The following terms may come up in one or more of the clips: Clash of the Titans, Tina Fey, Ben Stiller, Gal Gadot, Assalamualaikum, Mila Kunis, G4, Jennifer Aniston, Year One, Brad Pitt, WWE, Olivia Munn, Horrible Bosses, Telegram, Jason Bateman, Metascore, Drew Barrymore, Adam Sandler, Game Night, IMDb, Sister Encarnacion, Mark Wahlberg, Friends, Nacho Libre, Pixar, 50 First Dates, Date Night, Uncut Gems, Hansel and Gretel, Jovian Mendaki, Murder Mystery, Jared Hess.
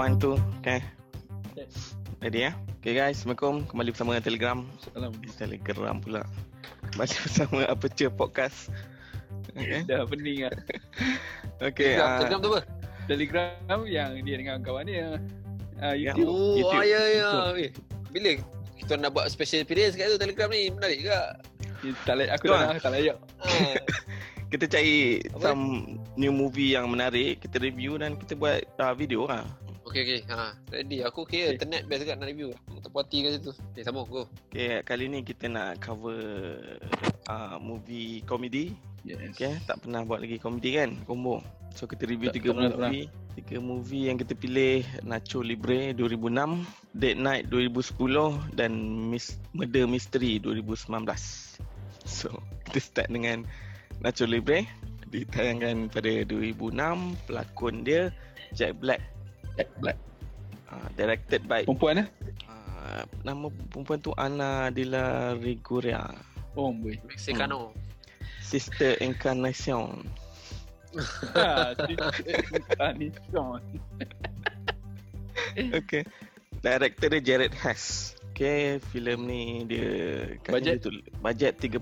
1, 2, okay. Ready ya? Okay guys, Assalamualaikum. Kembali bersama dengan Telegram. Telegram pula. Kembali bersama apa cerita podcast. Okay. Dah pening lah. Okay. Telegram tu apa? Telegram yang dia dengan kawan dia. YouTube. Oh, ya. Bila kita nak buat special experience kat tu Telegram ni, menarik ke? Aku tak layak. Kita cari some new movie yang menarik, kita review dan kita buat video lah. Okay. Ready. Aku okay. Internet best kat nak review. Aku tak puas hati kat situ. Okay, sama. Go. Okay, kali ni kita nak cover movie komedi. Yes. Okay, tak pernah buat lagi komedi kan? Combo. So, kita review 3 movie yang kita pilih. Nacho Libre 2006, Date Night 2010 dan Murder Mystery 2019. So, kita start dengan Nacho Libre, ditayangkan pada 2006. Pelakon dia Jack Black. Directed by perempuan nama perempuan tu Ana de la Reguria. Oh boy. Mexicano. Sister Encarnacion. Okay. Director dia Jared Hess. Okay, filem ni dia bajet 35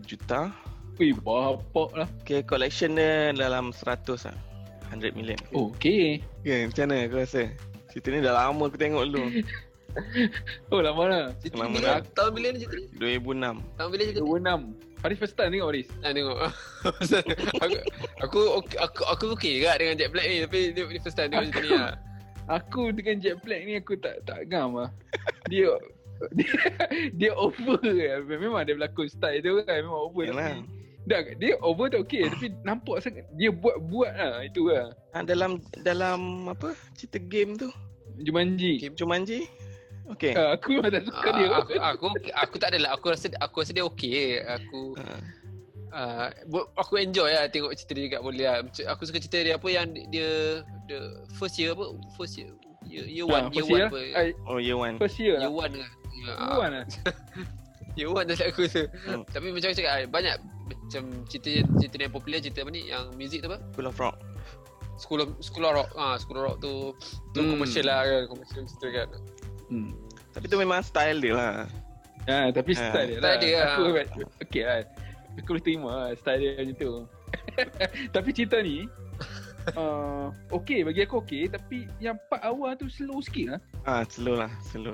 juta. Wih, bapak lah. Okay, collection dia dalam 100 lah. 100 million. Oh, okay. Okay, macam mana kau rasa? Cerita ni dah lama aku tengok dulu. Oh, lama lah. Cerita ni tahun bila ni cerita ni? 2006. Tahun bila cerita ni? 2006. Faris first time tengok, Faris? Tengok. Aku okay juga dengan Jack Black ni. Tapi dia first time tengok cerita ni lah. Aku dengan Jack Black ni aku tak gam lah. Dia over lah. Memang dia berlakon style tu kan. Memang over. Yalah. Dia over tak okey tapi nampak sangat dia buat lah itu lah. Dalam apa cerita game tu? Jumanji. Okey. Aku memang tak suka dia. Aku tak adalah aku rasa dia okey. Aku enjoy lah tengok cerita dia dekat boleh lah. Aku suka cerita dia apa yang dia the first year. Year one. Year one. Year one dah aku rasa. Tapi macam cakap banyak macam cerita yang popular, cerita apa ni yang muzik tu apa? School of Rock. School of Rock tu commercial lah kan, commercial cerita kan. Tapi tu memang style dia lah. Tapi style dia lah. Aku okey lah. Aku boleh terima lah style dia macam tu. Tapi cerita ni okey bagi aku okey, tapi yang part awal tu slow sikit lah. Slow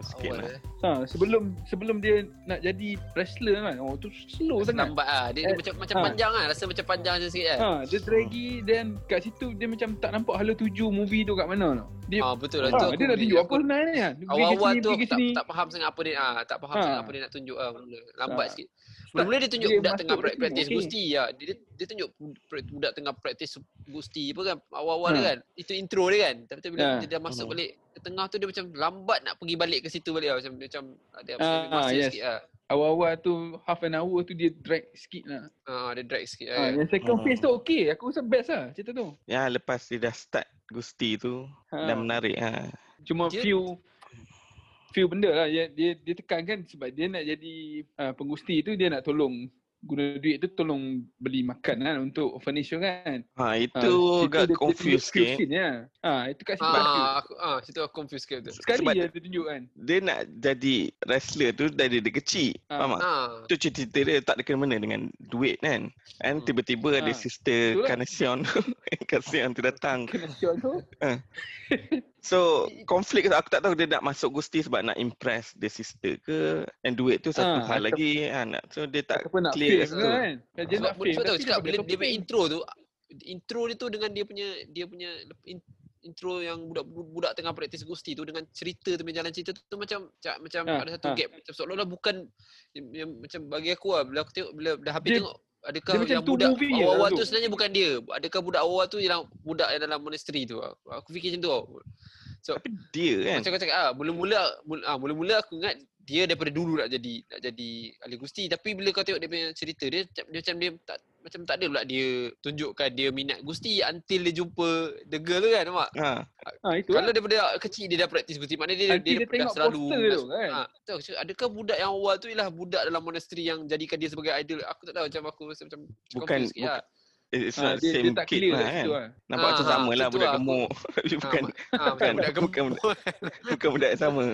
sikit awal lah. Sebelum dia nak jadi wrestler kan. Oh tu slow sangat. Nampak ah dia macam panjang kan, rasa macam panjang je sikit kan. Dia draggy dan kat situ dia macam tak nampak hala tuju movie tu kat mana tau. Dia betul lah tu. Dia nak tunjuk apa sebenarnya kan. Awal-awal tu tak faham sangat apa dia apa dia nak tunjuk ah. Lambat sikit. Mula-mula dia tunjuk budak tengah praktis gusti ah. Dia tunjuk budak tengah praktis gusti apa kan awal-awal dia kan. Itu intro dia kan. Tapi bila dia dah masuk balik ke tengah tu dia macam lambat nak pergi balik ke situ balik lah. Macam ada masa sikit lah. Awal-awal tu half an hour tu dia drag sikit lah. Dia drag sikit lah. Yang second phase tu okey. Aku rasa best lah cerita tu. Ya, lepas dia dah start gusti tu dah menarik lah. Cuma few benda lah dia tekankan sebab dia nak jadi pengusti tu dia nak tolong guna duit tu tolong beli makan kan untuk orphanage kan. Itu agak confused sikit. Itu kat situ. Situ aku confused sikit betul. Sekali dia tunjuk kan. Dia nak jadi wrestler tu dari dia kecil. Faham tak? Tu cerita dia tak ada kena-mena dengan duit kan. And tiba-tiba ada sister Kanasion tu datang. Kanasion tu? So konflik aku tak tahu dia nak masuk gusti sebab nak impress the sister ke and duit tu satu hal lagi so dia tak clear tu kan. Dia nak fake. Betul cakap bila dia buat intro dia tu dengan dia punya intro yang budak-budak tengah praktis gusti tu dengan cerita tu jalan cerita tu macam ada satu gap macam seolah-olah bukan macam bagi aku lah bila aku tengok bila dah habis tengok adakah dia yang budak awal-awal tu sebenarnya bukan dia. Adakah budak awal tu yang budak yang dalam monastery tu. Aku fikir macam tu. So, tapi dia kan. Macam kau cakap mula-mula aku ingat dia daripada dulu nak jadi ahli gusti tapi bila kau tengok dia punya cerita dia macam dia tak ada pula dia tunjukkan dia minat gusti until dia jumpa the girl tu kan nampak. Kalau daripada kecil dia dah praktis gusti maknanya dia selalu tu kan. Adakah budak yang awal tu ialah budak dalam monastery yang jadikan dia sebagai idol? Aku tak tahu macam aku rasa macam bukan It's not the same kid lah kan. Nampak macam sama lah budak gemuk. Bukan budak yang sama.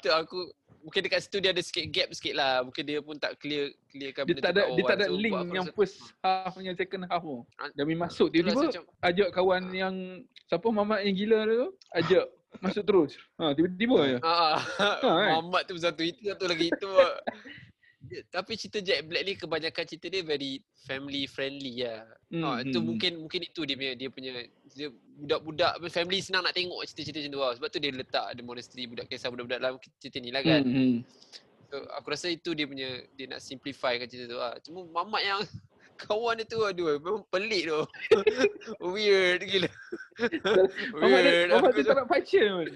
Tu aku mungkin dekat situ dia ada sikit gap sikit lah. Mungkin dia pun tak clearkan benda tu kat orang. Dia tak ada link yang first half dengan second half tu. Dia masuk tiba-tiba ajak kawan yang siapa mamat yang gila tu ajak masuk terus. Tiba-tiba je. Mamat tu satu itu, satu lagi itu. Tapi cerita Jack Black ni kebanyakan cerita dia very family friendly lah. Itu mungkin itu dia punya budak-budak family senang nak tengok cerita-cerita macam tu lah. Sebab tu dia letak The Monastery, budak kisah budak-budak dalam cerita ni lah kan. So, aku rasa itu dia nak simplify kan cerita tu lah. Cuma mamat yang kawan dia tu aduh memang pelik tu. Weird gila. Weird. Mamat dia tak nak pacar pun.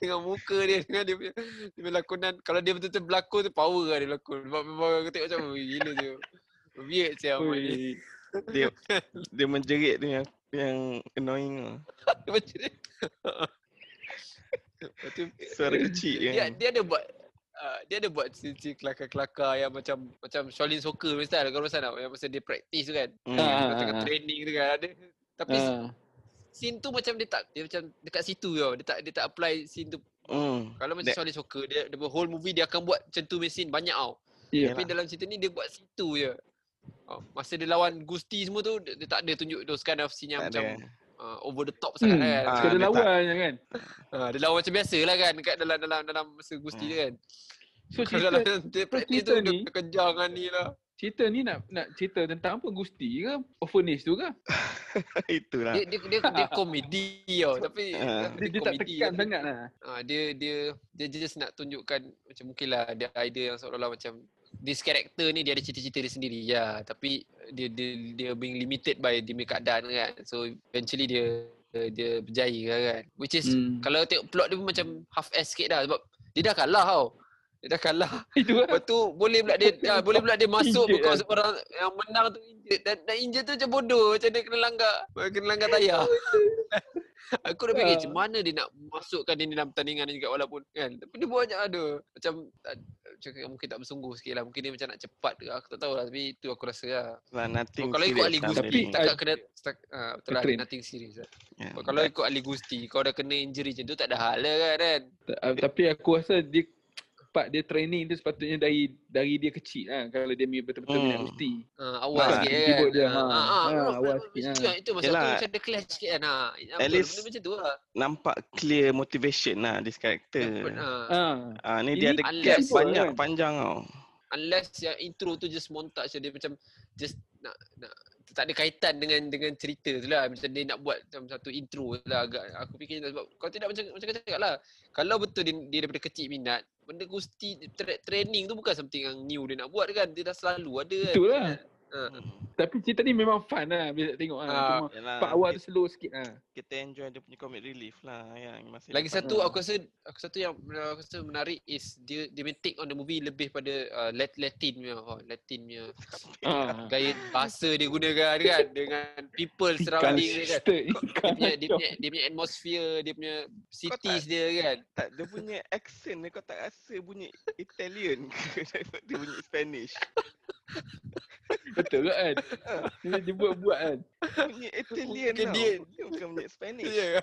Dengan muka dia, dengan dia punya lakonan. Kalau dia betul-betul berlakon tu power lah dia berlakon. Memang aku tengok macam gila tu. Weird siapa ni. Dia menjerit tu yang annoying lah. Dia menjerit. Suara kecil kan. Dia ada buat cerita kelakar-kelakar yang macam Shaolin Soccer macam kalau pasal nak yang pasal dia practice tu kan. Tengah training tu kan ada. Tapi scene tu macam dia macam dekat situ tau. Dia tak apply scene tu. Kalau macam Shaolin Soccer dia the whole movie dia akan buat macam tu mesin banyak tau. Yeah. Tapi dalam cerita ni dia buat situ je. Masa dia lawan Gusti semua tu dia tak ada tunjuk those kind of scene yang macam over the top sangat kan. Dia lawan je kan. Dia lawan macam biasa lah kan dekat dalam masa Gusti dia kan. So cerita ni kejar dengan ni lah. Cerita ni nak cerita tentang apa, Gusti ke orphanage tu ke? Itulah. Dia komedi tau tapi dia tak tekan sangatlah. Dia just nak tunjukkan macam mungkinlah ada idea yang seolah-olah macam this character ni dia ada cita-cita dia sendiri ya, tapi dia being limited by dia punya keadaan kan. So eventually dia berjaya kan. Which is kalau tengok plot dia pun macam half ass sikit dah sebab dia dah kalah tau. Dia dah kalah. Lepas tu boleh pula dia masuk because orang yang menang tu injured dan injured tu macam bodoh macam dia kena langgar tayar. Aku dah fikir macam mana dia nak masukkan dia dalam pertandingan ni juga walaupun kan. Tapi dia buat macam mungkin tak bersungguh sikit lah. Mungkin dia macam nak cepat ke, aku tak tahu lah. Tapi tu aku rasa lah kalau ikut Ali Gusti takkan kena betul lah nothing serious lah. Yeah, kalau ikut Ali Gusti kau dah kena injury macam tu tak ada hal lah kan. Tapi aku rasa dia part dia training tu sepatutnya dari dia kecil lah kalau dia betul-betul minat Gusti. Awal sikit kan. Awal sikit lah. Itu masa tu macam ada clash sikit kan. At least benda macam tu lah. Nampak clear motivation lah this character. Ni dia ada gap panjang tau. Unless yang intro tu just montage dia macam just nak tak ada kaitan dengan cerita tu lah. Macam dia nak buat macam satu intro tu lah agak. Aku fikir sebab kalau tidak macam kau cakap lah. Kalau betul dia daripada kecil minat, benda Gusti training tu bukan something yang new dia nak buat kan. Dia dah selalu ada kan. Betul lah. Tapi cerita ni memang fun lah bila tengok lah. Part awal tu slow sikit lah. Kita enjoy dia punya comic relief lah yang masih lagi satu aku rasa yang aku rasa menarik is dia take on the movie lebih pada Latin punya gaya bahasa dia gunakan kan dengan people surrounding dia kan. Dia punya atmosphere, dia punya cities dia kan. Dia punya accent kau tak rasa bunyi Italian ke dia bunyi Spanish. Betul kan? Dia buat kan? Bunyi Italian tau. Dia bukan bunyi Spanish. Yeah.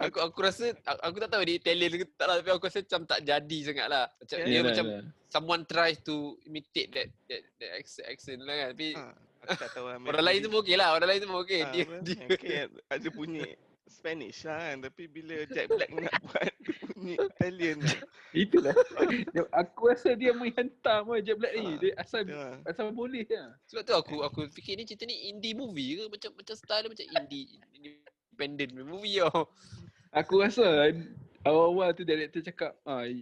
Aku rasa, aku tak tahu dia Italian ke tak lah. Tapi aku rasa macam tak jadi sangat lah. Macam dia macam someone tries to imitate that accent lah kan. Tapi tak tahu lah. Orang lain tu pun okey lah. Orang lain tu pun okey. Dia ada bunyi Spanish lah kan. Tapi bila Jack Black nak buat dia bunyi Italian lah. Itulah. Aku rasa dia menghantam Jack Black ni. Dia asal boleh lah. Sebab tu aku fikir ni cerita ni indie movie ke? Macam style dia macam indie independent movie tau. Aku rasa awal-awal tu director cakap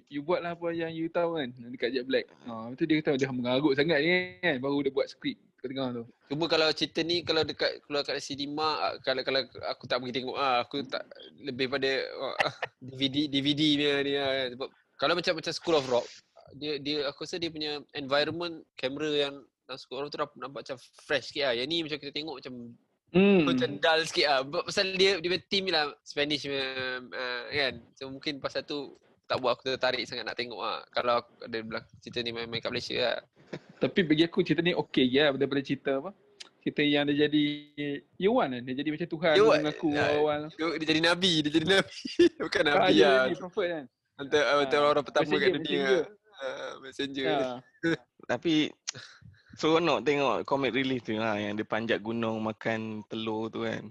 you buatlah apa yang you tahu kan dekat Jack Black. Lepas tu dia kata dah mengarut sangat ni kan. Baru dia buat skrip. Tengah tu. Cuma kalau cerita ni kalau dekat cinema kalau aku tak pergi tengok aku tak lebih pada DVD punya ni kan. Sebab kalau macam School of Rock dia aku rasa dia punya environment kamera yang dalam School of Rock tu nampak macam fresh sikitlah. Yang ni macam kita tengok macam dull sikitlah. Pasal dia punya team ni lah Spanish punya kan. So mungkin pasal tu tak buat aku tertarik sangat nak tengok. Kalau aku ada cerita ni main kat Malaysia lah. Tapi bagi aku cerita ni okey je lah daripada cerita apa? Cerita yang dia jadi Year One kan? Dia jadi macam Tuhan mengaku awal. Dia jadi Nabi, dia jadi Nabi. Bukan Nabi lah. Dia jadi prophet kan? Antara orang pertama kat dunia. Messenger. Tapi seronok tengok comic relief tu lah, yang dia panjat gunung makan telur tu kan.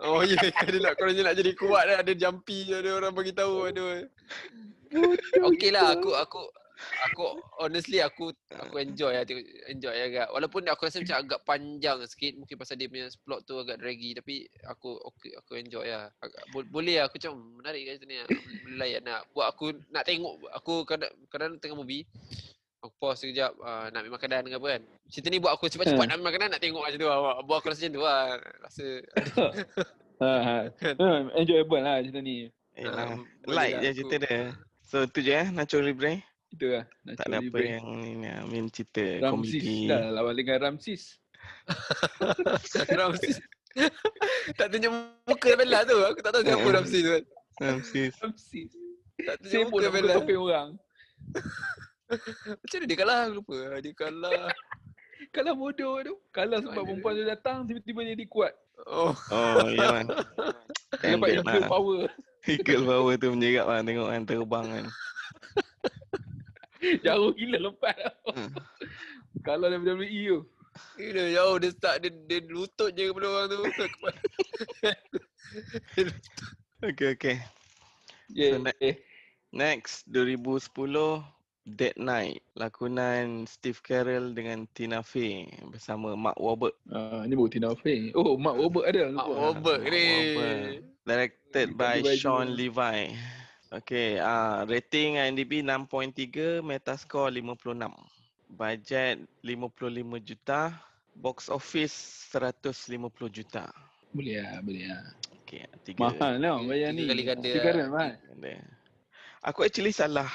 Oh ya, yeah. Korang je nak jadi kuat lah, ada jumpy je, ada orang beritahu. Okey lah, aku honestly aku enjoy agak. Walaupun aku rasa macam agak panjang sikit, mungkin pasal dia punya plot tu agak draggy, tapi aku enjoy lah. Boleh lah, aku macam menarik kat sini lah. Boleh layan lah, buat aku nak tengok. Aku kadang-kadang tengah movie aku pause sekejap, nak ambil makanan ke apa kan. Cerita ni buat aku cepat-cepat nak ambil makanan, nak tengok macam tu lah. Buat aku rasa macam tu lah. Rasa enjoyable lah cerita ni. Like je cerita dia. So tu je Nacho Libre. Itu lah Nacho Libre. Tak ada apa yang ni lah, main cerita komedi. Ramsis dah lawan dengan Ramsis. Ramsis tak tunjuk muka Bella tu. Aku tak tahu siapa Ramsis tu kan. Ramsis tak tunjuk muka Bella. Topik orang. Macam mana dia kalah? Aku lupa. Dia kalah. Kalah bodoh tu. Kalah sebab perempuan tu datang tiba-tiba jadi kuat. Oh ya kan. Dapat equal power. Equal power tu menjerat lah, tengok kan terbang kan. Jauh gila lepas tau. Kalah daripada WWE tu. Gila jauh dia start, dia lutut je kepada orang tu. Okay. So, next 2010 Date Night, lakonan Steve Carell dengan Tina Fey bersama Mark Wahlberg. Ini bukan Tina Fey. Oh, Mark Wahlberg ada. Mark Wahlberg ni. Directed by Sean Levy. Okay, rating IMDb 6.3, Metascore 56. Bajet 55 juta, box office 150 juta. Boleh lah. Okay, mahal tau bayar ni. 3 kali ganda. Aku actually salah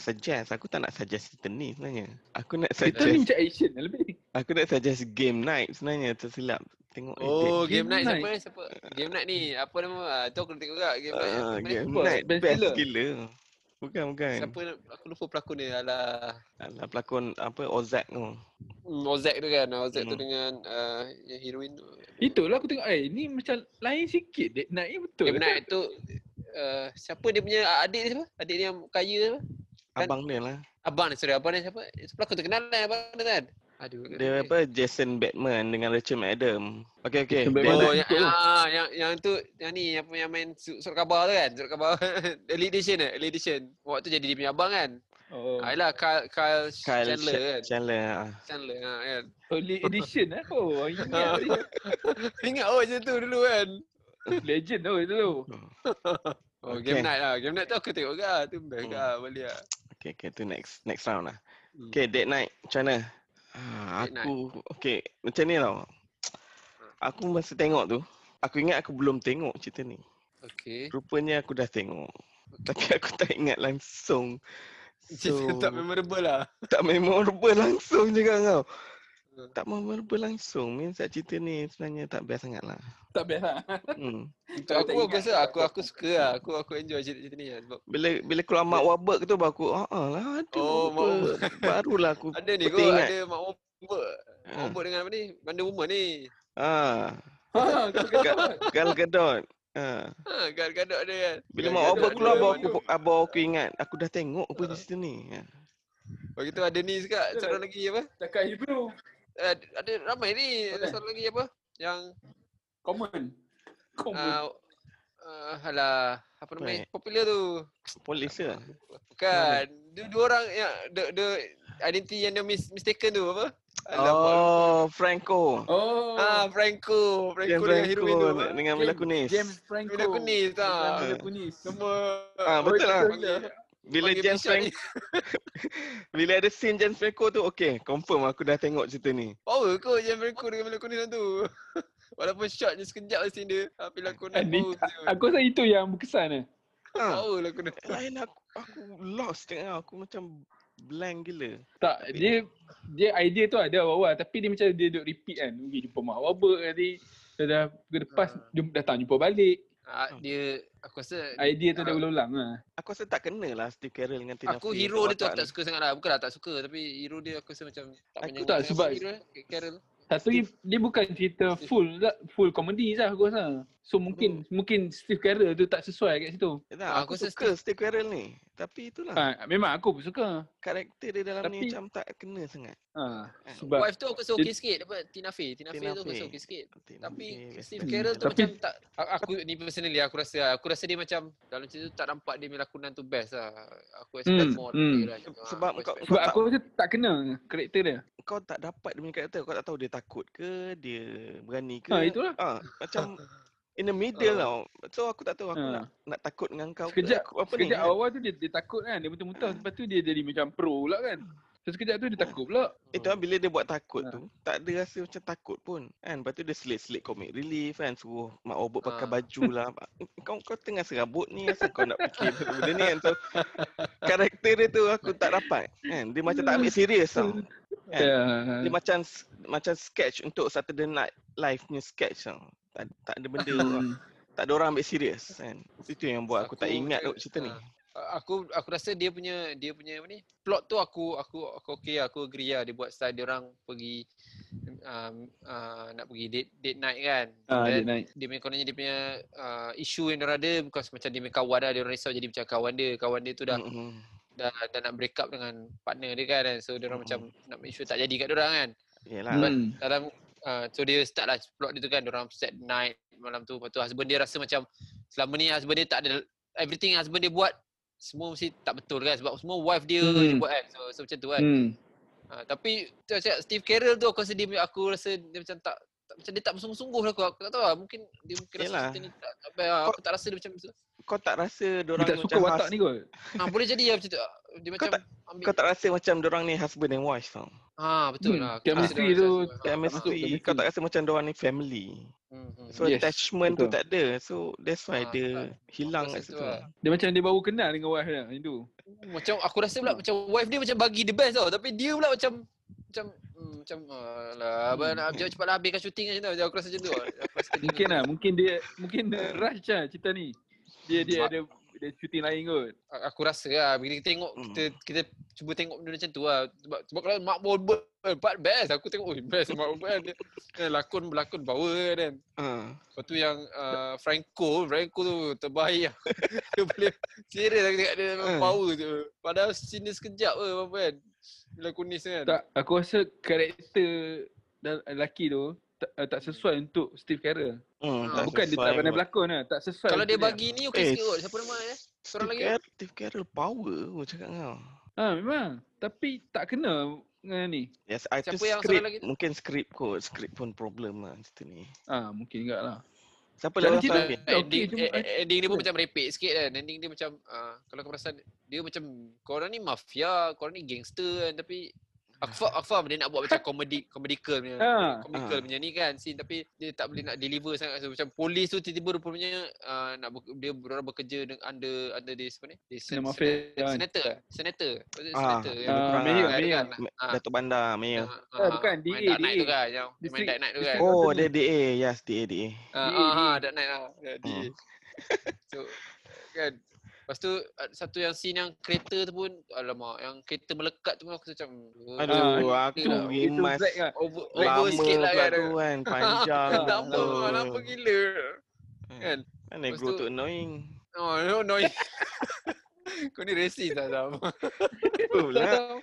suggest. Aku tak nak suggest cerita ni sebenarnya. Aku nak suggest cerita ni macam action lebih. Aku nak suggest Game Night sebenarnya, tersilap. Tengok Game Night. Siapa? Game Night ni apa nama? Tu aku tengok juga Game Night. Ben Stiller. Bukan. Siapa? Aku lupa pelakon dia. Alah pelakon apa, Ozak tu. Ozak tu kan. Ozak tu dengan heroin tu. Itulah aku tengok ni macam lain sikit Date Night ni, betul. Game Night tu siapa dia punya adik dia, siapa? Adik dia yang kaya apa? Abang dia lah. Abang dia siapa? Pelakon terkenal lah abang dia kan? Aduh. Dia apa? Jason Bateman dengan Rachel McAdams. Okay. Oh, yang tu, yang main surat khabar tu kan? Surat khabar. Early edition. Waktu jadi dia punya abang kan? Oh. Ayolah, Kyle Chandler kan? Early edition lah. Oh, ingat macam tu dulu kan? Legend tau itu tu. Oh, Game Night lah. Game Night tu aku tengok ke. Tu best lah, boleh lah. Okay, tu next round lah. Okay, Date Night macam mana? Macam ni tau. Aku masa tengok tu, aku ingat aku belum tengok cerita ni. Okay. Rupanya aku dah tengok. Tapi aku tak ingat langsung. Cerita tak memorable lah. Tak memorable langsung je kau. Tak memorable langsung. Minta cerita ni sebenarnya tak best sangat lah. Tak best lah. Untuk aku biasa aku suka lah. Aku enjoy cerita ni lah. Bila keluar Mark Wahlberg tu baru aku barulah aku ada ni kot, ada Mark Wahlberg. Mark Wahlberg dengan apa ni? Wonder Woman ni. Gal Gadot. Gal Gadot ada kan. Bila Mark Wahlberg keluar baru aku ingat aku dah tengok apa cerita ni. Bagi tu ada ni juga, seorang lagi apa? Cakap Hebrew. Ada ramai ni, ada seorang lagi apa? Yang Common. Apa nama popular tu? Polis ke? Bukan. Dua orang yang the identity yang dia mistaken tu apa? Franco. Franco dengan heroin tu. Dengan Mila Kunis. James Franco. Mila Kunis. Semua. Betul lah. Bila ada scene James Franco tu, okay, confirm aku dah tengok cerita ni. Power kot James Franco dengan Mila Kunis tu. Walaupun shot je sekejap scene dia, tapi lakonan tu. Aku rasa itu yang berkesan. Power lakonan. Lain aku lost tengok, aku macam blank gila. Tak, tapi dia idea tu ada awal-awal, tapi dia macam dia duk repeat kan. Pergi jumpa Mark Wahlberg tadi, dah lepas datang jumpa balik. Dia Aku rasa idea tu dah ulang-ulang lah. Aku rasa tak kenalah Steve Carell dengan Tina Fey. Aku hero dia tu aku tak suka sangat lah. Bukanlah tak suka, tapi hero dia aku rasa macam tak menyambung. Aku tak sebab Carell satu dia bukan cerita full comedy lah aku rasa. So mungkin Steve Carell tu tak sesuai kat situ. Yalah, aku suka Steve Carell ni. Tapi itulah. Memang aku pun suka. Karakter dia dalam ni macam tak kena sangat. Sebab wife tu aku rasa okey sikit dapat Tina Fey tu aku rasa okey sikit. Tapi Steve Carell tu macam tak, aku ni personally aku rasa dia macam dalam cerita tu tak nampak dia punya lakonan tu best lah. Aku expect more dia lah. Sebab aku rasa tak kena karakter dia. Kau tak dapat dia punya karakter. Kau tak tahu dia takut ke, dia berani ke. Itulah. Macam in the middle tau. So aku tak tahu aku nak takut dengan kau. Sekejap awal tu dia takut kan. Dia muntah-muntah. Lepas tu dia jadi macam pro pula kan. So sekejap tu dia takut pula. Itu kan bila dia buat takut tu, tak ada rasa macam takut pun kan. Lepas tu dia selit-selit comic relief kan. Suruh Mak Obot pakai baju lah. Kau tengah serabut ni. Rasa kau nak fikir benda ni kan. So karakter dia tu aku tak dapat kan. Dia macam tak ambil serius tau. Dia macam sketch untuk Saturday Night Live punya sketch tau. Tak ada benda tak ada orang ambil serius kan. Itu yang buat aku tak ingat cerita ni. Aku rasa dia punya apa ni plot tu aku okey, aku agree lah. Dia buat style dia orang pergi nak pergi date night kan. Date night. Dia punya kononnya dia punya isu yang dia ada bukan macam dia punya kawan dah, dia orang risau jadi macam kawan dia tu dah dah nak break up dengan partner dia kan. So dia orang macam nak make sure tak jadi kat dia orang kan. Yalah. Dalam so dia start lah plot dia tu kan, diorang set night malam tu. Lepas tu husband dia rasa macam selama ni husband dia tak ada, everything husband dia buat semua mesti tak betul kan, sebab semua wife dia je buat kan. So macam tu kan. Tapi tu cakap Steve Carell tu aku rasa dia macam tak macam dia tak bersungguh-sungguh lah. Aku tak tahu lah, mungkin dia mungkin rasa cerita ni tak baik lah. Aku tak rasa dia macam tu. Kau tak rasa diorang macam suka watak ni kot? Boleh jadi lah macam tu. Dia macam kau tak rasa macam diorang ni husband and wife tau. Betul lah. Chemistry tu, kau tak rasa macam diorang ni family. So attachment tu tak ada. So that's why dia hilang kat situ. Dia macam dia baru kenal dengan wife dia tu. Macam aku rasa pula macam wife dia macam bagi the best tau. Tapi dia pula macam lah nak cepatlah habiskan syuting macam tu. Aku rasa macam tu. Mungkin dia rush lah cerita ni. Dia ada shooting lain kot. Aku rasa lah bila kita tengok kita cuba tengok benda macam tu lah. Sebab kalau Mark Wahlberg part best, aku tengok best Mark Wahlberg dia lakon power kan. Lepas tu yang Franco tu terbaik lah. Dia boleh serius aku tengok dia power tu. Padahal sini sekejap apa kan. Mila Kunis kan. Tak, aku rasa karakter lelaki tu tak sesuai untuk Steve Carell. Bukan dia tak pandai berlakon lah. Tak sesuai. Kalau dia bagi ni okey sikit kot. Siapa nama dia? Seorang lagi. Steve Carell power aku cakap kau. Memang. Tapi tak kena dengan ni. Yes, itu skrip. Mungkin skrip kot. Skrip pun problem lah cerita ni. Mungkin juga lah. Siapa lah orang ending dia pun macam repek sikit kan. Ending dia macam kalau kau perasan dia macam korang ni mafia, korang ni gangster kan. Tapi aku faham dia nak buat macam komedikal punya punya ni kan scene, tapi dia tak boleh nak deliver sangat. So, macam polis tu tiba-tiba rupanya dia berada bekerja dengan under this apa ni? Senator. Mayor. Datuk Bandar Mayor. Bukan DA. Date Night tu kan. Main Date Night tu kan. Oh, dia DA. Yes, DA. Date Night lah. DA. So kan. Lepas tu satu yang scene yang kereta tu pun, alamak, yang kereta melekat tu pun aku macam aduh, itu black lah. Over sikit lah kan. Panjang lama gila kan. Mana grow tu annoying. Oh, annoying. Kau ni racist tak tahu. Itulah.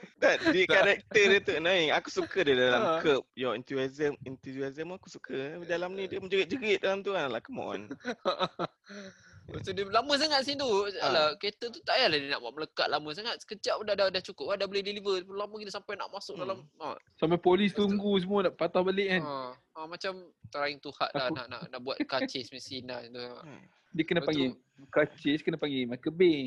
Dia karakter dia tu annoying. Aku suka dia dalam Curb. Your enthusiasm aku suka. Dalam ni dia menjerit-jerit dalam tu kan. Lah, come on. Lepas dia lama sangat scene tu. Alah, kereta tu tak payahlah dia nak buat melekat lama sangat. Sekejap pun dah cukup lah. Dah boleh deliver. Lama gila sampai nak masuk dalam. Sampai polis tunggu semua nak patah balik kan. Macam trying to hard lah nak buat karcis mesin lah. Dia kena panggil karcis, kena panggil Michael Bay.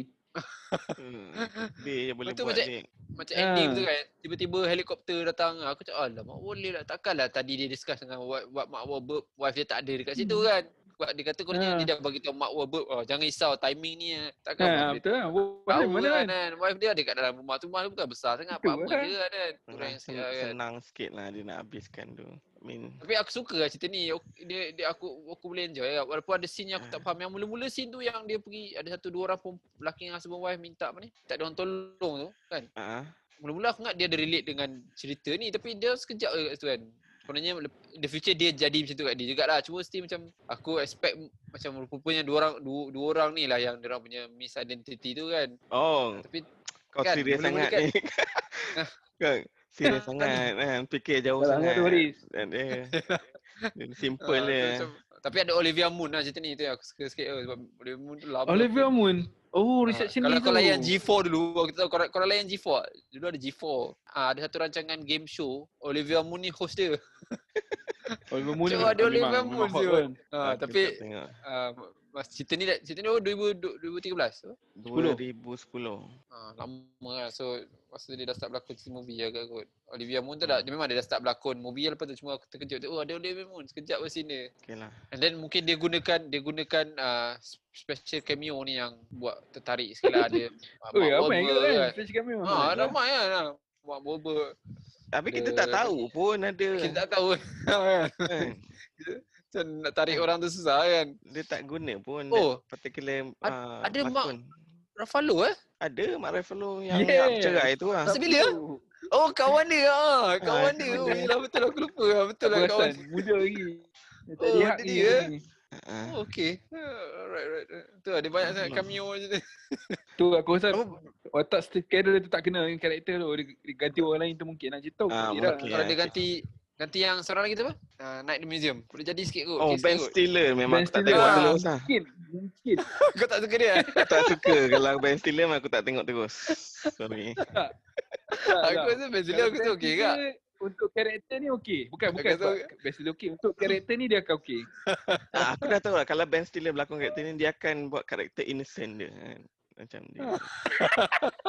Dia boleh buat ni. Macam ending tu kan. Tiba-tiba helikopter datang. Aku cakap, alamak boleh lah. Takkanlah tadi dia discuss dengan wife dia tak ada dekat situ kan. sebab dia kata kau dia dah bagi tahu Mark Wahlberg, oh, jangan risau timing ni takkan betul kan. Wife dia kan, wife dia ada kat dalam rumah tu, rumah dia bukan besar sangat apa-apa je kan. Kurang senang sikitlah dia nak habiskan tu. Tapi aku suka lah cerita ni. Dia aku boleh enjoy lah. Walaupun ada scene yang aku tak faham. Yang mula-mula scene tu yang dia pergi, ada satu dua orang lelaki yang husband wife minta apa ni, tak ada orang tolong tu kan. Mula-mula aku ingat dia ada relate dengan cerita ni, tapi dia sekejap je kat situ kan. Sebenarnya the future dia jadi macam tu kat dia jugalah. Cuma still macam aku expect macam rupanya dua orang ni lah yang dia orang punya misidentity tu kan. Oh. Tapi kau kan, serius sangat kan, ni. Kan. Serius sangat kan, fikir jauh sangat. Simple dia. Tapi ada Olivia Munn lah cerita ni, tu yang aku suka sikit sebab Olivia Munn tu lama. Olivia Munn? Oh, research ni tu. Kalau kau layan G4 dulu, kita tahu kau layan G4. Dulu ada G4. Ada satu rancangan game show, Olivia Munn ni host dia. Olivia Munn. Cuma ada Olivia Munn dia. Tapi cerita ni 2013. 2010. Lama lah. So masa dia dah start berlakon cerita movie agak kot. Olivia Munn tu dah dia memang dia dah start berlakon movie lepas tu, cuma aku terkejut tu, oh ada Olivia Munn sekejap kat sini. Okeylah. And then mungkin dia gunakan special cameo ni yang buat tertarik sekali ada. Apa yang kan special cameo. Ramai kan. Mark Wahlberg. Tapi kita tak tahu pun ada. Kita tak tahu. Macam nak tarik orang tu susah kan. Dia tak guna pun particular ada Mark Ruffalo Ada Mark Ruffalo yang nak bercerai tu lah. Masa bila? Oh kawan dia kawan dia. Yelah betul aku lupa lah. Betul lah kawan dia. Muda lagi. Oh dia. Oh okay. Alright. Tu ada banyak sangat cameo macam tu. Tu aku rasa otak Steve Carell tu tak kena karakter tu. Dia ganti orang lain tu mungkin nak cerita. Kalau dia ganti yang seorang lagi tu apa? Night the Museum. Boleh jadi sikit kot. Oh, Ben Stiller memang tak tengok terus lah. Mungkin. Kau tak suka dia? Aku tak suka. Kalau Ben Stiller aku tak tengok terus. Sorry. Aku rasa Ben Stiller aku tu okey ke? Untuk karakter ni okey. Bukan. Ben Stiller okey. Untuk karakter ni dia akan okey. Aku dah tahu lah. Kalau Ben Stiller berlakon karakter ni, dia akan buat karakter innocent dia. Macam dia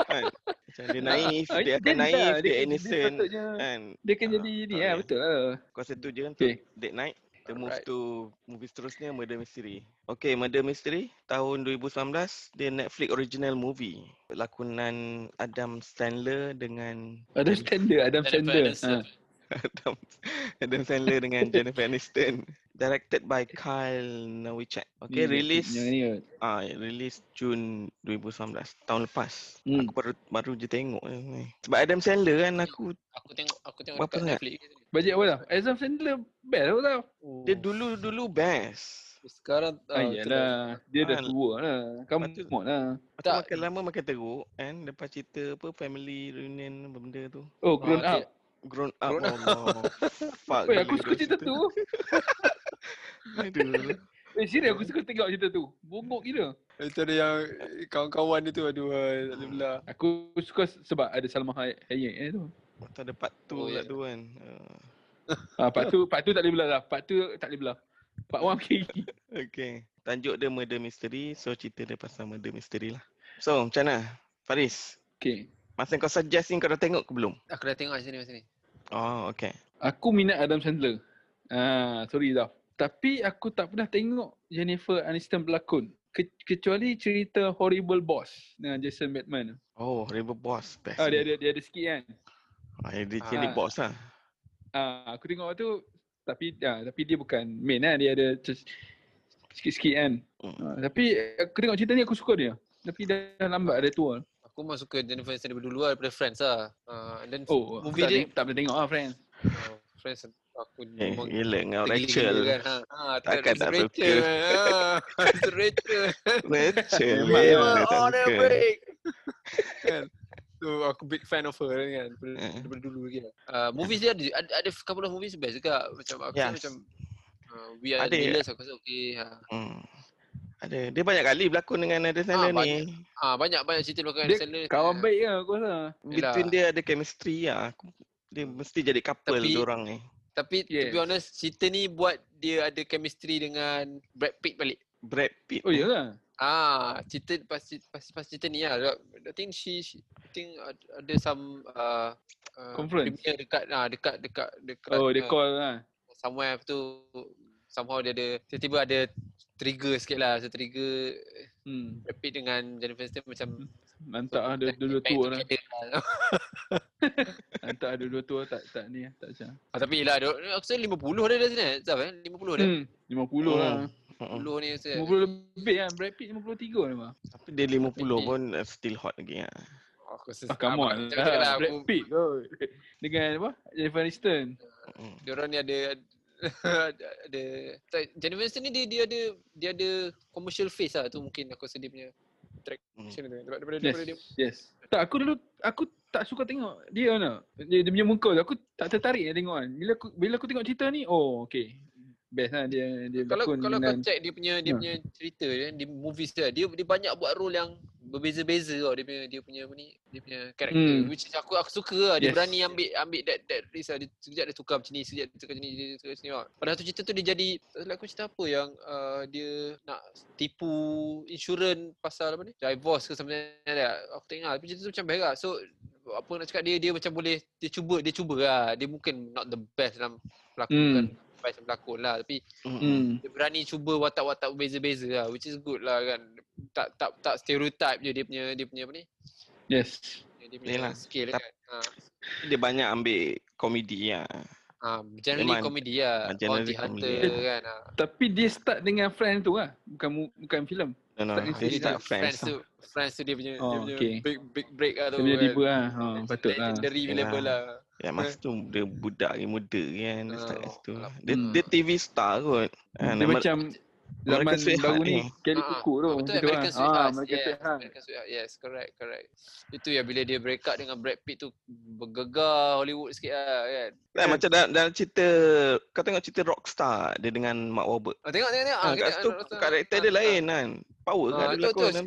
kan? Macam dia naif, dia akan naif, dia innocent kan? Dia akan jadi ni lah, betul lah. Kau satu je kan tu, Date Night. Kita move to movie seterusnya, Murder Mystery. Okay, Murder Mystery tahun 2019, dia Netflix original movie. Lakonan Adam Sandler dengan Adam Sandler dengan Jennifer Aniston. Directed by Kyle Chandler. Okay, release Jun 2019, tahun lepas. Aku baru je tengok ni. Sebab Adam Sandler kan aku tengok dekat Netflix. Bajet apa tau? Adam Sandler best tau. Dia dulu best. Sekarang ayalah dia dah tua lah. Kamu tengok lah. Tak makin lama makin teruk kan. Lepas cerita apa family reunion benda tu. Oh, Grown up. Oh, fuck. Weh, aku suka cerita tu. Aduh. Serius aku suka tengok cerita tu. Bobok gila. Itu ada yang kawan-kawan dia tu, aduh. Aku suka sebab ada Salma Hayek tu. Atau ada part 2 kat tu kan. Part 2 tak boleh belah dah. Part 1 kiri. Okey. Tajuk dia Murder Mystery. So cerita dia pasal murder mystery lah. So macam mana Faris? Okey. Masa kau suggest ni, kau dah tengok ke belum? Aku dah tengok sini. Oh, okay. Aku minat Adam Sandler. Sorry Zaf. Tapi aku tak pernah tengok Jennifer Aniston berlakon. Kecuali cerita Horrible Boss dengan Jason Bateman. Oh, Horrible Boss. Best. Dia ada sikit kan? Dia cilik boss lah. Aku tengok waktu tu. Tapi dia bukan main lah. Dia ada sikit-sikit kan? Tapi aku tengok cerita ni, aku suka dia. Tapi dah lambat, dia tua. Aku memang suka Jennifer Aniston daripada dulu lah, daripada Friends lah. Dan movie dia tak pernah tengok lah Friends. Friends aku memang gila dengan Rachel. Takkan tak suka. Rachel. Memang on a break. So aku big fan of her kan daripada dulu lagi lah. Movies dia ada couple of movies best juga. Macam aku macam We Are Millers aku rasa okey. Ada. Dia banyak kali berlakon dengan Adam Sandler ni. Banyak cerita berlakon dengan Adam Sandler. Kawan baik lah aku rasa. Between dia ada chemistry lah. Dia mesti jadi couple diorang ni. Tapi to be honest, cerita ni buat dia ada chemistry dengan Brad Pitt balik. Brad Pitt. Oh iyalah. Cerita pas cerita ni lah. I think she ada some conference dekat. Oh, dia call lah. Somewhere tu somehow dia ada tiba-tiba ada trigger sikit lah. Saya trigger Brad Pitt dengan Jennifer Aniston macam hantar ada dua-dua tu orang. Hantar ada dua tu tak ni tak macam. Ah, tapi ialah aku rasa 50 dah sini. Zaf eh 50 dah. 50 lah. 50 ni saya. 50 lebih kan. Brad Pitt 53 nama. Tapi dia 50 pun still hot lagi ah. Aku rasa Brad Pitt kot dengan apa? Jennifer Aniston. Dia orang ni ada Jennifer Aniston ni dia ada commercial face lah tu, mungkin aku rasa dia punya track macam tu daripada dia. Yes. Tak, aku tak suka tengok dia kan. Dia punya muka tu aku tak tertarik tengok kan. Bila aku tengok cerita ni, oh okey. Best lah dia kalau kau check dia punya cerita dia movies dia banyak buat role yang berbeza-beza tau. Dia punya karakter which aku suka lah. Dia berani ambil that risk lah. Dia sekejap dia tukar macam ni, sekejap dia tukar macam ni, dia tukar macam ni. Pada satu cerita tu dia jadi, aku cerita apa yang dia nak tipu insurans pasal apa ni, divorce ke sebenarnya tak, aku tak ingat. Tapi cerita tu macam baik lah. So apa nak cakap, dia macam boleh, dia cuba lah. Dia mungkin not the best dalam melakukan macam pelakon lah, tapi dia berani cuba watak-watak beza-beza lah, which is good lah kan. Tak stereotype je dia punya apa ni. Yes. Dia punya skill kan. Dia banyak ambil komedi lah. Generally komedi lah. Bounty Hunter kan. Tapi dia start dengan Friends tu lah. Bukan filem. No, dia start Friends tu. Friends tu dia punya big break lah tu. Dia tiba lah. Patut lah. Legendary level lah. Ya, masa tu dia budak ni muda kan. Dia start kat situ. Dia TV star kot. Dia macam zaman baru ni Kelly Kuku tu. Betul kan? American Sweetheart. American Sweetheart. Yes, correct. Itu ya, bila dia break up dengan Brad Pitt tu bergegar Hollywood sikit lah kan. Nah, macam dalam cerita, kau tengok cerita Rockstar dia dengan Mark Wahlberg. Tengok. Kat situ karakter dia lain kan. Power kan dia lakon.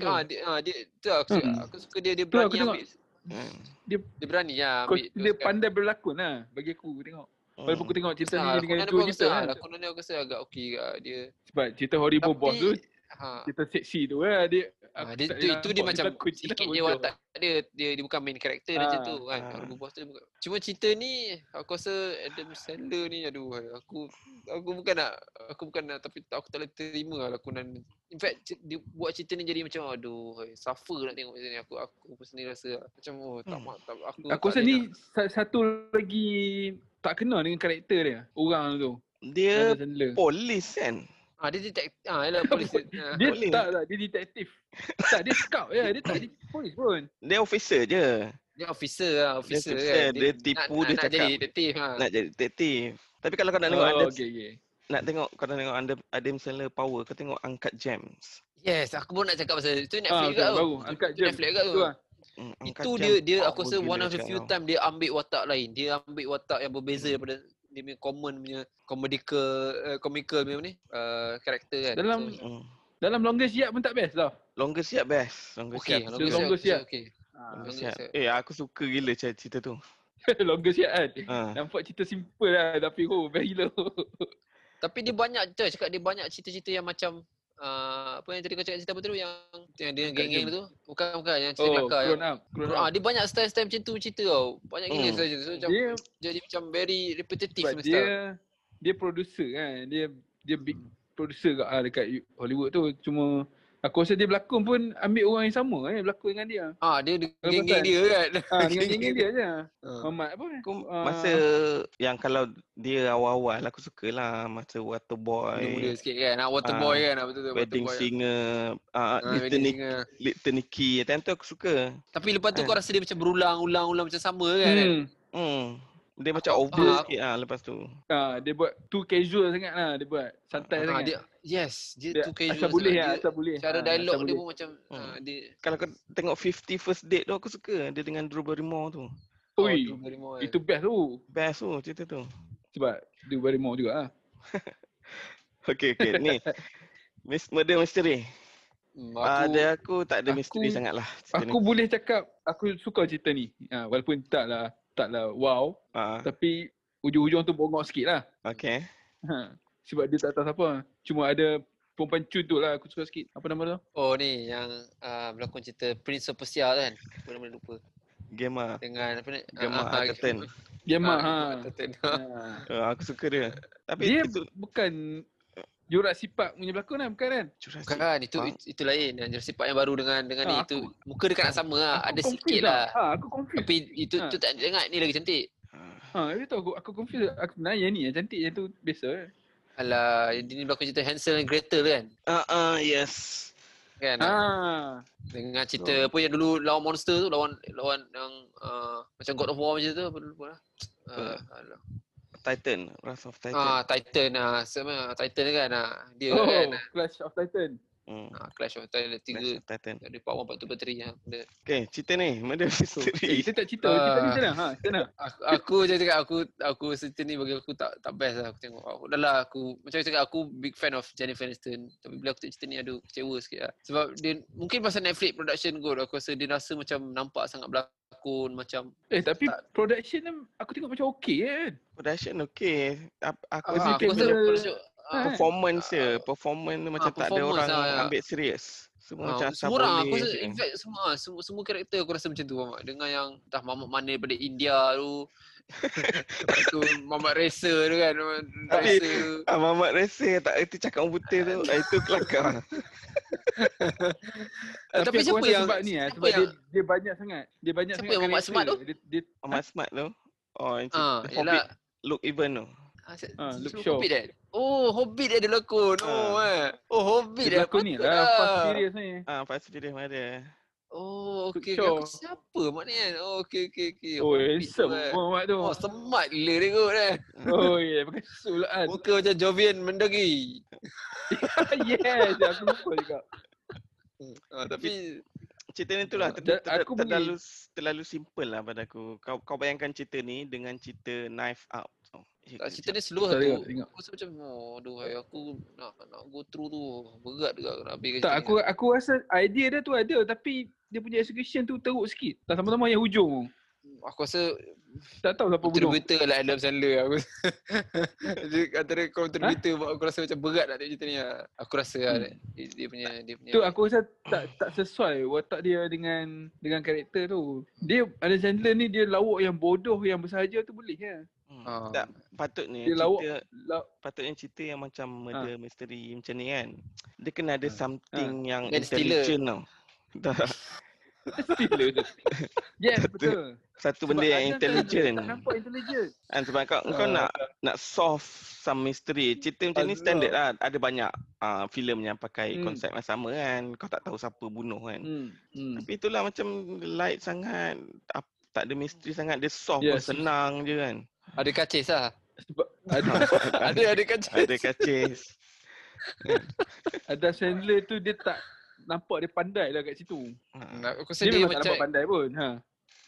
Aku suka dia berani ambil. Dia berani lah ambil. Dia pandai berlakon lah bagi aku tengok. Walaupun aku tengok cerita ni dengan dua cerita kan. Lakonan dia aku rasa agak okey dia. Sebab cerita Horrible Boss tu, cerita seksi tu lah. Itu dia macam sikit je watak dia bukan main karakter macam tu kan. Horrible Boss tu dia bukan. Cuma cerita ni aku rasa Adam Sandler ni, aduh, aku bukan nak tapi aku tak boleh terima lah lakonan. In fact dia buat cerita ni jadi macam aduh, suffer nak tengok macam ni. Aku sendiri rasa macam aku rasa ni satu lagi tak kena dengan karakter dia. Orang tu dia polis kan. Dia detektif. Polis. Dia tak dia detektif. Tak, dia scout je. Dia tak polis pun. Dia officer je. Dia officer kan. Dia tipu, dia cakap nak jadi detektif. Tapi kalau kau nak tengok kau nak tengok Adam Sandler power, kau tengok Angkat James. Yes, aku pun nak cakap pasal itu. Netflix kat tu. Angkat James. Netflix kat tu. Itu dia aku rasa one of the few time dia ambil watak lain. Dia ambil watak yang berbeza daripada dia punya common punya comical punya ni karakter kan. Dalam Longest Yard pun tak best tau. Longest Yard best. Longest Yard. Aku suka gila cerita tu. Longest Yard kan. Nampak cerita simple lah tapi very low. Tapi dia banyak cakap, dia banyak cerita-cerita yang macam apa yang tadi kau cakap, cerita apa tu yang dia geng-geng tu? Bukan yang cerita Melaka. Dia banyak style-style macam tu cerita tau. Banyak gila saja. So macam dia jadi macam very repetitive semesta. Dia producer kan. Dia big producer dekat Hollywood tu. Cuma aku rasa dia berlakon pun ambil orang yang sama kan, berlakon dengan dia. Dia geng-geng dia kan. Geng-geng dia je. Mamat apa? Masa yang kalau dia awal-awal aku sukalah masa Waterboy. Muda sikit kan. Waterboy kan, betul-betul Wedding Waterboy. Singer, Little Nicky. Time tu aku suka. Tapi lepas tu kau rasa dia macam berulang-ulang macam sama kan. Dia macam over sikit lepas tu. Dia buat too casual sangat lah. Dia buat santai sangat. Dia too casual. Asal boleh. Cara dialog dia pun macam Kalau kau tengok 50 First Date tu aku suka. Dia dengan Drew Barrymore tu. Ui, Drew Barrymore itu best tu. Best tu cerita tu. Sebab Drew Barrymore juga lah. Okay. Ni Murder Mystery. Aku tak ada misteri sangat lah. Aku boleh cakap aku suka cerita ni. Walaupun taklah wow. Tapi hujung-hujung tu bongok sikit lah. Okay. Sebab dia tak tahu siapa. Cuma ada perempuan cun tu lah aku suka sikit. Apa nama tu? Oh ni yang berlakon cerita Prince of Persia kan. Aku nama lupa. Gemma. Dengan apa ni? Gemma Arterton. Gemma Arterton. Aku suka dia. Tapi dia bukan Jorak Sipak punya berlakon kan? Bukan kan? Bukan, itu lain. Jorak Sipak yang baru dengan ni itu. Muka dekat nak sama lah. Ada sikit lah. Aku confused. Tapi itu tak tengok ni lagi cantik. Tapi tu aku confused. Aku nak yang ni yang cantik yang tu biasa. Alah, dia ni berlakon cerita Hansel and Gretel kan? Yes. Kan? Dengan cerita apa yang dulu lawan monster tu, lawan yang macam God of War macam tu. Apa dulu lah. Alah. Titan, Wrath of Titan. Titan kan. Dia kan. Clash of Titan. Clash of Titan ada 3. Ada part 1, part 2, part 3 yang benda. Okay, cerita ni. Murder Mystery. Kita tak cerita. Cerita ni macam mana? Aku je cakap aku cerita ni bagi aku tak best lah aku tengok. Dah lah aku macam cakap aku big fan of Jennifer Aniston. Tapi bila aku tengok cerita ni aduh kecewa sikit lah. Sebab dia mungkin pasal Netflix production kot. Aku rasa dia rasa macam nampak sangat berlakon macam. Tapi production ni aku tengok macam okey kan. Production okey. Aku rasa performance dia. Performance dia macam tak ada orang ambil serius. Semua macam asal boleh. Aku rasa in fact semua karakter aku rasa macam tu. Dengan yang entah mamat mana daripada India tu. Lepas tu mamat racer tu kan. Mamat racer tak kerti cakap orang putih tu. Itu kelakar. Tapi siapa yang sebab ni sebab dia banyak sangat. Dia banyak sangat. Siapa yang mamat smart tu? Mamat smart tu. Oh, Hobbit look even tu. Look show. Hobbit kan? Oh, Hobbit ada lakon. Oh, Hobbit ada lakon ni lah. Fast Furious ni. Fast Furious ada. Oh, okey. Aku siapa maknanya? Oh, okey. Oh, handsome Muhammad tu. Oh, smart gila dia kot kan. Oh, ya. Pakai sulaan. Muka macam Jovian Mendaki. Yes, aku lupa juga. Tapi cerita ni tu lah terlalu simple lah pada aku. Kau bayangkan cerita ni dengan cerita Knife Out. Cerita ni slow lah tu. Aku rasa macam aduhai aku nak go through tu. Berat juga nak habis. Tak aku rasa idea dia tu ada tapi dia punya execution tu teruk sikit. Tak sama-sama yang hujung. Aku rasa tak tahu siapa bunuh. Contributor lah Adam Sandler aku. Antara contributor aku rasa macam berat nak tengok cerita ni. Aku rasa dia punya tu aku rasa tak sesuai watak dia dengan karakter tu. Dia Adam Sandler ni dia lawak yang bodoh yang bersahaja tu boleh ya. Tak patutnya dia patutnya cerita yang macam murder mystery macam ni kan. Dia kena ada something yang intelligent tau. Yes, betul. Satu benda sebab yang intelligent. Kenapa intelligent? Sebab kau nak solve some mystery. Cerita macam ni standard lah. Ada banyak filem yang pakai konsep yang sama kan. Kau tak tahu siapa bunuh kan. Tapi itulah macam light sangat. Tak ada mystery sangat. Dia soft pun senang je kan. Ada kacis lah. Ada kacis. Ada kacis. Ada Sandler tu dia tak nampak dia pandai lah kat situ. Aku rasa dia memang tak nampak pandai pun.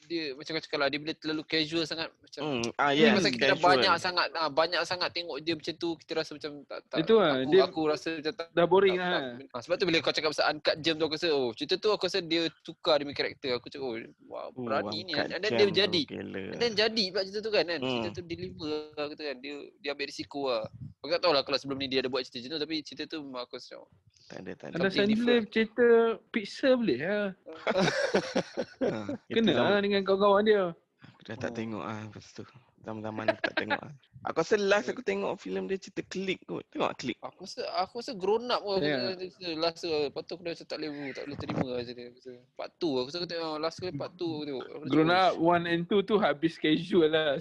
Dia macam kau cakap lah, dia bila terlalu casual sangat macam masa kita dah banyak sangat tengok dia macam tu, kita rasa macam tak aku rasa macam tak, dah boring lah. Sebab tu bila kau cakap pasal Uncut Gem tu aku rasa cerita tu aku rasa dia tukar demi karakter. Aku cakap berani ni. Dan dia jadi. Dan jadi pula cerita tu kan. Cerita tu deliver lah kata kan. Dia ambil risiko lah. Aku tak tahu lah kalau sebelum ni dia ada buat cerita-cerita tapi cerita tu aku rasa tak ada. Ada Sandler cerita Pixar boleh lah. Kena lah dengan kawan-kawan dia. Aku dah tak tengok lah lepas tu. Zaman-zaman aku tak tengok lah. Aku rasa last aku tengok filem dia cerita Click kot. Tengok Click. Aku rasa grown up kot. Last tu. Lepas tu aku dah macam tak boleh terima lah cerita. Part 2 aku rasa aku tengok last kali part 2 aku tengok. Grown up 1 and 2 tu habis casual lah.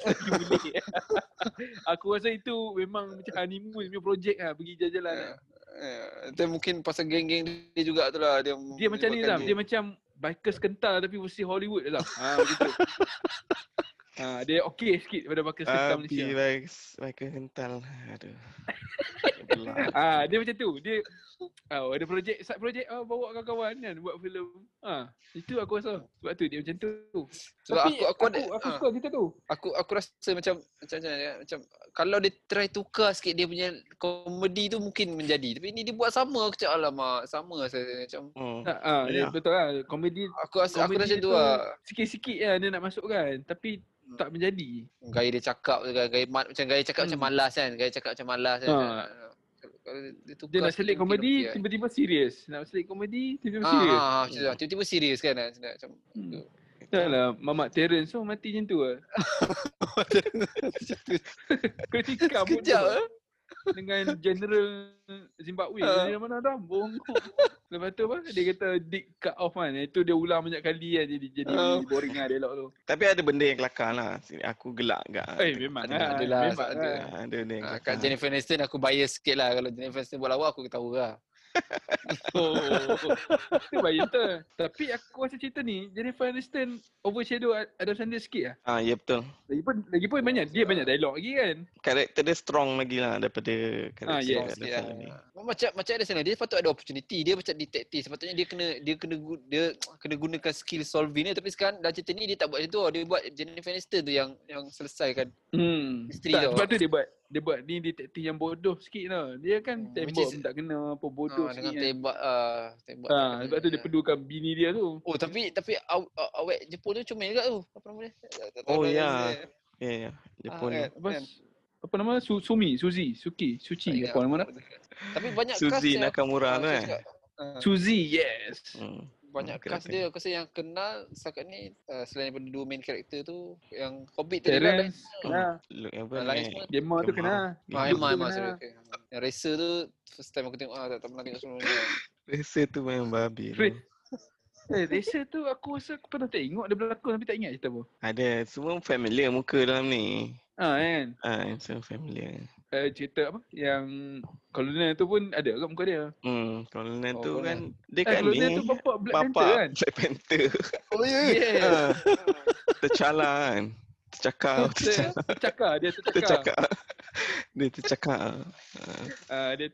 Aku rasa itu memang macam honeymoon punya projek lah. Pergi jalan-jalan lah. Dia mungkin pasal geng-geng dia juga tu lah. Dia macam ni lah. Dia macam bikers kental tapi mesti Hollywood je lah. Begitu. Dia okey sikit daripada bikers kental Malaysia. Bikers kental. Aduh. Dia macam tu. Dia ada side projek bawa kawan-kawan kan buat filem. Itu aku rasa. Sebab tu dia macam tu. Sebab tapi aku suka cerita tu. Aku rasa macam kalau dia try tukar sikit dia punya komedi tu mungkin menjadi. Tapi ni dia buat sama aku cakap alamak sama saya macam. Betul lah. Komedi aku rasa tu lah. Sikit-sikit lah dia nak masukkan tapi tak menjadi. Gaya dia cakap macam malas kan. Dia nak selit komedi tiba-tiba serius. Nak selit komedi tiba-tiba serius. Tiba-tiba serius kan macam tu. Entahlah Mamat Terence tu mati macam tu ah. Kritikam pun. Sekejap. dengan General Zimbabwe. Dia mana dah bongkok. Lepas tu apa? Dia kata dick cut off kan. Itu dia ulang banyak kali kan. Jadi boring lah dialog tu. Tapi ada benda yang kelakar lah. Aku gelak gak. Memang ada lah. Memang ada. Ada benda yang kelakar. Kat Jennifer Aniston aku bias sikit lah. Kalau Jennifer Aniston buat lawak aku ketawa lah. Itu baik tu. Tapi aku rasa cerita ni Jennifer Aniston overshadow Adam Sandler sikit lah. Ya betul. Lagipun banyak. Dia banyak dialog lagi kan. Karakter dia strong lagi lah daripada karakter Adam Sandler ni. Macam Adam Sandler dia patut ada opportunity. Dia macam detektif. Sepatutnya dia kena gunakan skill solving ni. Tapi sekarang dalam cerita ni dia tak buat macam tu. Dia buat Jennifer Aniston tu yang selesaikan misteri tu. Sebab tu dia buat ni detektif yang bodoh sikit tau. Dia kan tembak tak kena apa bodoh sikit. Dengan tembak. Sebab tu dia perlukan bini dia tu. Oh tapi awet Jepun tu comel juga tu. Apa nama dia? Oh ya. Ya. Jepun. Apa nama? Sumi, Suki. Apa nama dia? Tapi banyak cast Suzy Nakamura tu eh. Suzy, yes. Banyak cast dia aku rasa yang kenal setakat ni selain daripada dua main karakter tu yang Hobbit tadi kan. Gemma tu kenal. Memang serius. Yang Racer tu first time aku tengok tak pernah tengok sebelum ni. Racer tu memang babi. Racer tu aku rasa aku pernah tengok dia berlakon tapi tak ingat cerita apa. Ada semua familiar muka dalam ni. Kan. Semua familiar. Cerita apa yang kolonel tu pun ada kat muka dia. Kolonel tu kan dia kan ni. Kolonel tu bapak Black Panther. Oh ya. Yeah. Tercakar kan. Tercakar. Tercakar Black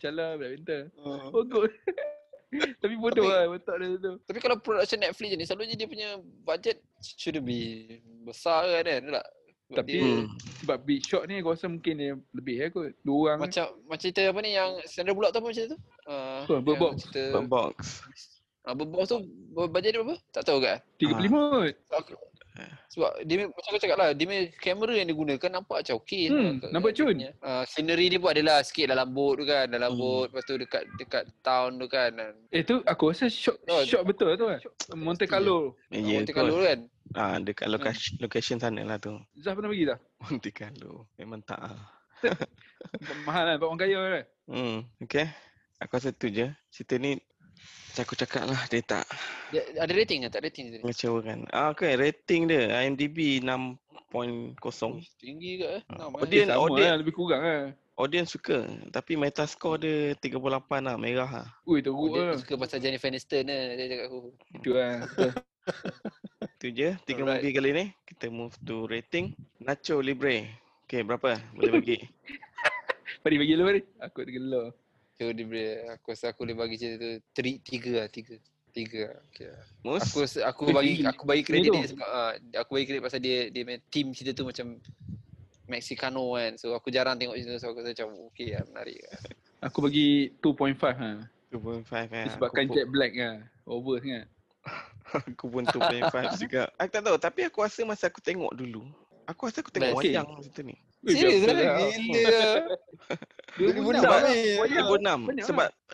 Panther. Oh good. Tapi bodoh lah bentuk dia tu. Tapi kalau production Netflix je ni selalunya dia punya budget should be besar kan tak? Tapi sebab big shot ni aku rasa mungkin dia lebih kot. Dua orang macam cerita apa ni yang Sandra Bullock tu apa macam tu? Bird Box. Bird Box. Bird Box tu budget dia berapa? Tak tahu ke? 35 kot. Sebab dia macam aku cakap lah, dia kamera yang dia gunakan nampak macam okey. Nampak cun. Scenery dia buat adalah sikit dalam boat tu kan. Dalam boat lepas tu dekat town tu kan. Tu aku rasa shot betul tu kan. Monte Carlo. Monte Carlo kan. Dekat location sana lah tu. Zah pernah pergi tak? Monte Carlo. Memang tak mahal lah buat orang kaya kan. Okay. Aku rasa tu je. Cerita ni macam aku cakap lah dia tak. Ada rating ke tak rating dia? Mencewakan. Okay rating dia IMDb 6.0. Tinggi ke? Audience lebih kurang lah. Audience suka tapi metascore dia 38 lah, merah lah. Ui teruk lah. Suka pasal Jennifer Aniston lah dia cakap aku. Itu lah. Itu je 3 movie kali ni. Kita move to rating. Nacho Libre. Okay berapa? Boleh bagi? Bagi dulu ni. Aku tergelur. Aku rasa aku boleh bagi cerita tu 3 lah. Okay. Aku bagi kredit dia sebab aku bagi kredit pasal dia main team cerita tu macam Mexicano kan. So aku jarang tengok cerita tu, so aku rasa macam okey lah, menarik lah. Aku bagi 2.5 ha. 2.5 kan. Sebabkan Jack Black ah. Over sangat. Aku pun 2.5 juga. Aku tak tahu tapi aku rasa masa aku tengok dulu. Aku rasa aku tengok wayang cerita ni. Serius lah. Gila. 2006.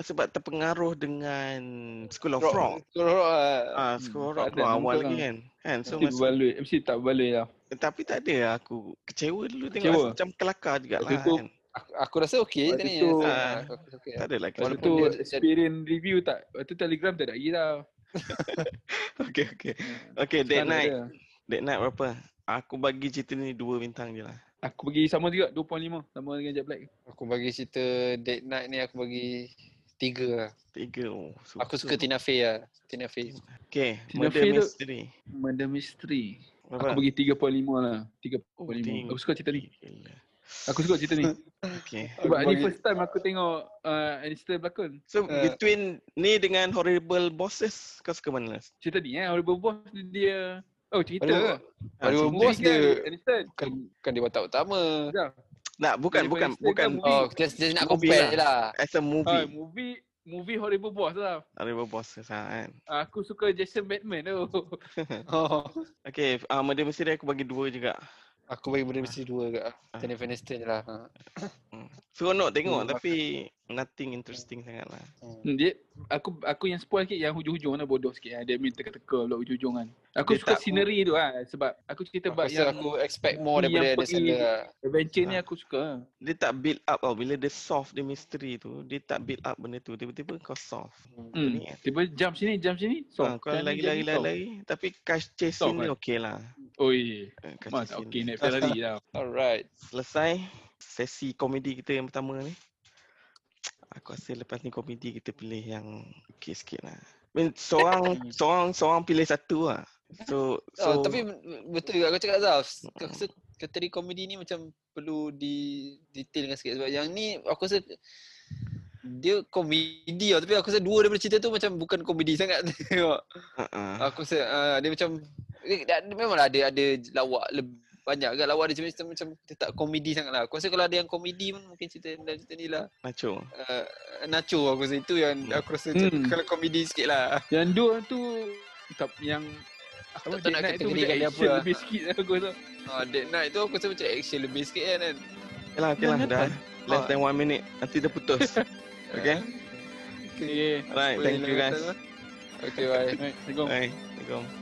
Sebab terpengaruh dengan School of Rock. School of Rock tu awal lagi kan. So mesti tak berbaloi lah. Tapi tak ada aku kecewa dulu tengok macam kelakar jugalah kan. Aku rasa okey tadi. Tak adalah kecewa. Waktu tu experience review tak. Waktu Telegram tak ada lagi tau. Okay Date Night berapa? Aku bagi cerita ni 2 bintang je lah. Aku bagi sama juga 2.5 sama dengan Jack Black. Aku bagi cerita Date Night ni aku bagi 3 lah. 3 oh. So aku suka Tina Fey lah. Okay. Murder Mystery. Aku bagi 3.5 lah. 3.5. Aku suka cerita ni. Okay. Sebab ni first time aku tengok Aniston berlakon. So between ni dengan Horrible Bosses kau suka mana? Cerita ni Horrible Boss dia cerita. Horrible Boss dia bukan dia watak utama. Bukan. Oh, just nak compare lah. As a movie. Movie Horrible Boss lah. Horrible Boss kan. Aku suka Jason Bateman tu. Okay, Murder Mystery aku bagi 2 juga. Aku bagi Murder Mystery 2 juga. Jennifer Aniston je lah. Seronok tengok tapi nothing interesting sangatlah. Dia aku yang spoil sikit yang hujung-hujung lah, bodoh sikit. Dia main teka-teka pula hujung-hujung kan. Aku dia suka scenery tu lah sebab aku cerita bab yang aku expect more daripada Sandler. Adventure ni aku suka. Dia tak build up tau, bila dia solve dia misteri tu, dia tak build up benda tu. Tiba-tiba kau solve. Tiba jump sini, solve. Kau lari. Tapi car chase scene ni okeylah. Oi. Mas okey naik Ferrari dah. Alright. Selesai sesi komedi kita yang pertama ni. Aku rasa lepas ni komedi kita pilih yang okey sikit lah. Seorang pilih satu lah. So tapi betul juga kau cakap Zaf. Aku rasa kategori komedi ni macam perlu di detailkan sikit. Sebab yang ni aku rasa dia komedi lah. Tapi aku rasa dua daripada cerita tu macam bukan komedi sangat. Aku rasa dia macam memanglah ada lawak lebih. Banyak agak lawa dia macam tak komedi sangatlah. Aku rasa kalau ada yang komedi pun mungkin cerita ni lah. Nacho aku rasa itu yang aku rasa kalau komedi sikit lah. Yang dua tu yang aku tak nak kategorikan dia apa lah. Lebih sikit lah aku rasa. Date Night tu aku rasa macam action lebih sikit kan. Okeylah dah. Less than 1 minute nanti dia putus. Okay. Alright, thank you guys. Okay, bye. Assalamualaikum.